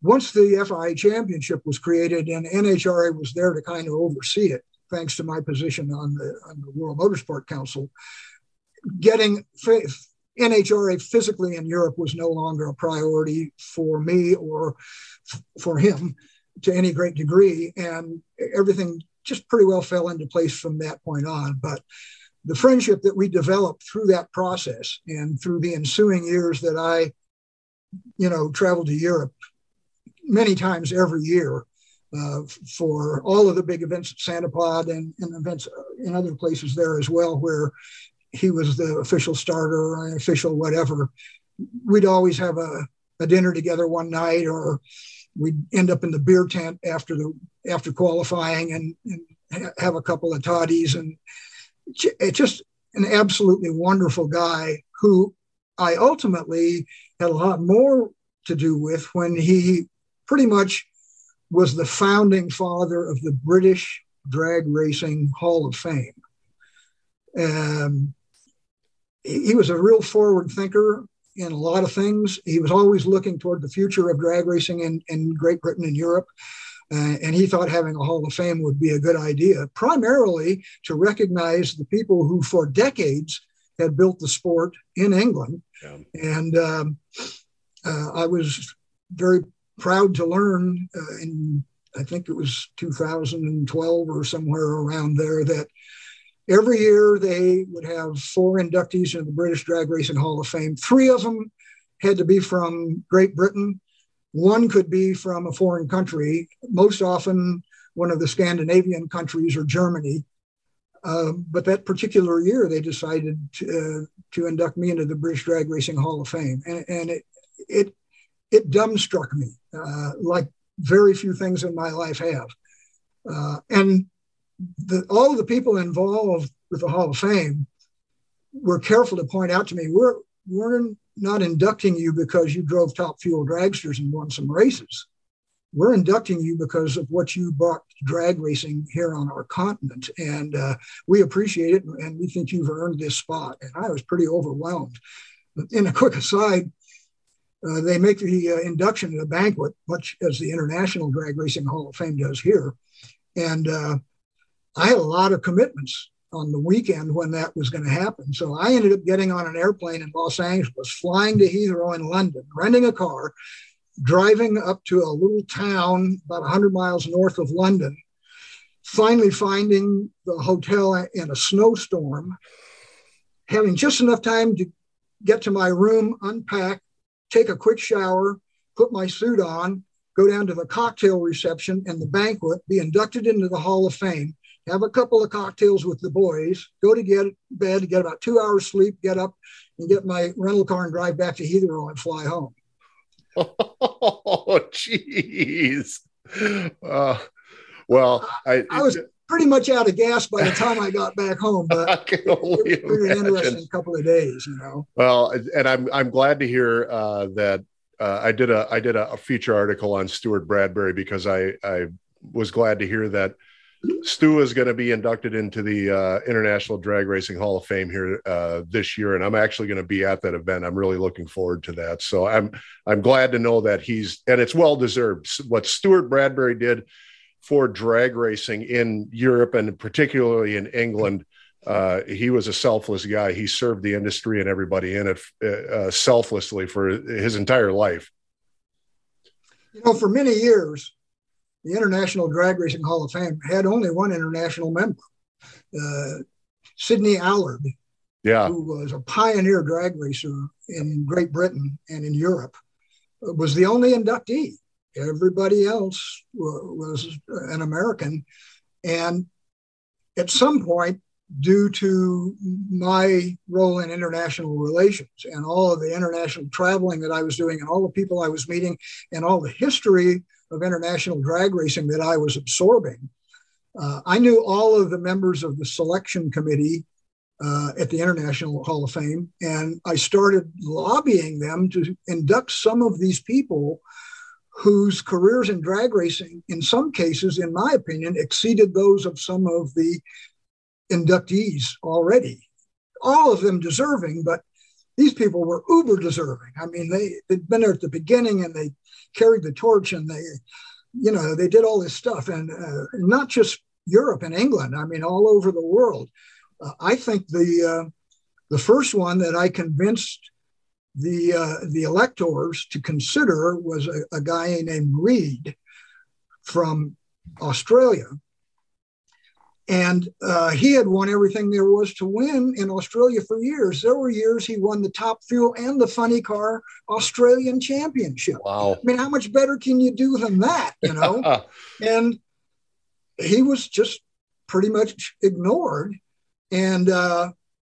once the FIA championship was created and NHRA was there to kind of oversee it, thanks to my position on the World Motorsport Council, getting NHRA physically in Europe was no longer a priority for me or for him to any great degree. And everything just pretty well fell into place from that point on. But the friendship that we developed through that process and through the ensuing years that I, traveled to Europe many times every year for all of the big events at Santa Pod and events in other places there as well, where he was the official starter or an official whatever, we'd always have a dinner together one night, or we'd end up in the beer tent after qualifying and have a couple of toddies. And just an absolutely wonderful guy who I ultimately had a lot more to do with when he pretty much was the founding father of the British Drag Racing Hall of Fame. He was a real forward thinker in a lot of things. He was always looking toward the future of drag racing in Great Britain and Europe. And he thought having a Hall of Fame would be a good idea, primarily to recognize the people who for decades had built the sport in England. Yeah. And I was very proud to learn in, I think it was 2012 or somewhere around there, that every year they would have 4 inductees in the British Drag Racing Hall of Fame. 3 of them had to be from Great Britain. 1 could be from a foreign country, most often one of the Scandinavian countries or Germany. But that particular year, they decided to induct me into the British Drag Racing Hall of Fame. And it dumbstruck me like very few things in my life have. All of the people involved with the Hall of Fame were careful to point out to me, we're not inducting you because you drove top fuel dragsters and won some races. We're inducting you because of what you brought to drag racing here on our continent. And we appreciate it, and we think you've earned this spot. And I was pretty overwhelmed. But in a quick aside, they make the induction at a banquet, much as the International Drag Racing Hall of Fame does here. And I had a lot of commitments on the weekend when that was going to happen. So I ended up getting on an airplane in Los Angeles, flying to Heathrow in London, renting a car, driving up to a little town about 100 miles north of London, finally finding the hotel in a snowstorm, having just enough time to get to my room, unpack, take a quick shower, put my suit on, go down to the cocktail reception and the banquet, be inducted into the Hall of Fame, have a couple of cocktails with the boys, go to get bed, get about 2 hours sleep, get up and get my rental car and drive back to Heathrow and fly home. Oh, geez. Well, I was pretty much out of gas by the time I got back home, but it was pretty interesting couple of days, you know. Well, and I'm glad to hear that I did a feature article on Stuart Bradbury, because I was glad to hear that Stu is going to be inducted into the International Drag Racing Hall of Fame here this year, and I'm actually going to be at that event. I'm really looking forward to that. So I'm glad to know that and it's well deserved. What Stuart Bradbury did for drag racing in Europe and particularly in England, he was a selfless guy. He served the industry and everybody in it selflessly for his entire life. You know, for many years, the International Drag Racing Hall of Fame had only one international member, Sidney Allard, who was a pioneer drag racer in Great Britain and in Europe, was the only inductee. Everybody else was an American. And at some point, due to my role in international relations and all of the international traveling that I was doing and all the people I was meeting and all the history of international drag racing that I was absorbing, I knew all of the members of the selection committee at the International Hall of Fame. And I started lobbying them to induct some of these people whose careers in drag racing, in some cases, in my opinion, exceeded those of some of the inductees already, all of them deserving, but these people were uber deserving. I mean, they'd been there at the beginning and they carried the torch and they did all this stuff, and not just Europe and England, I mean, all over the world. I think the first one that I convinced the electors to consider was a guy named Reed from Australia. And he had won everything there was to win in Australia for years. There were years he won the Top Fuel and the Funny Car Australian Championship. Wow! I mean, how much better can you do than that, you know? And he was just pretty much ignored. And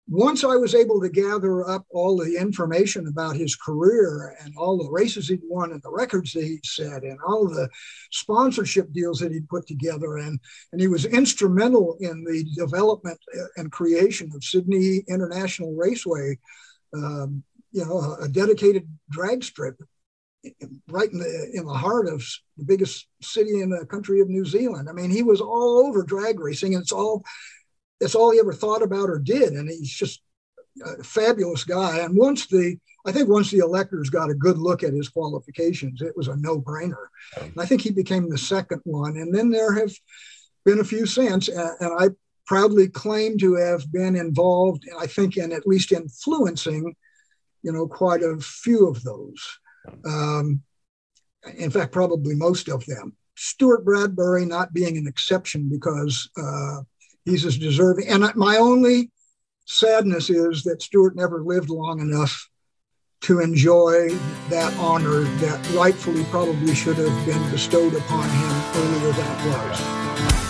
once I was able to gather up all the information about his career and all the races he'd won and the records that he'd set and all the sponsorship deals that he'd put together, and he was instrumental in the development and creation of Sydney International Raceway, a dedicated drag strip right in the heart of the biggest city in the country of New Zealand. I mean, he was all over drag racing, and that's all he ever thought about or did. And he's just a fabulous guy. And once the electors got a good look at his qualifications, it was a no-brainer. And I think he became the second one. And then there have been a few since. And I proudly claim to have been involved, I think, in at least influencing, you know, quite a few of those. In fact, probably most of them. Stuart Bradbury not being an exception, because he's as deserving. And my only sadness is that Stuart never lived long enough to enjoy that honor that rightfully probably should have been bestowed upon him earlier than it was.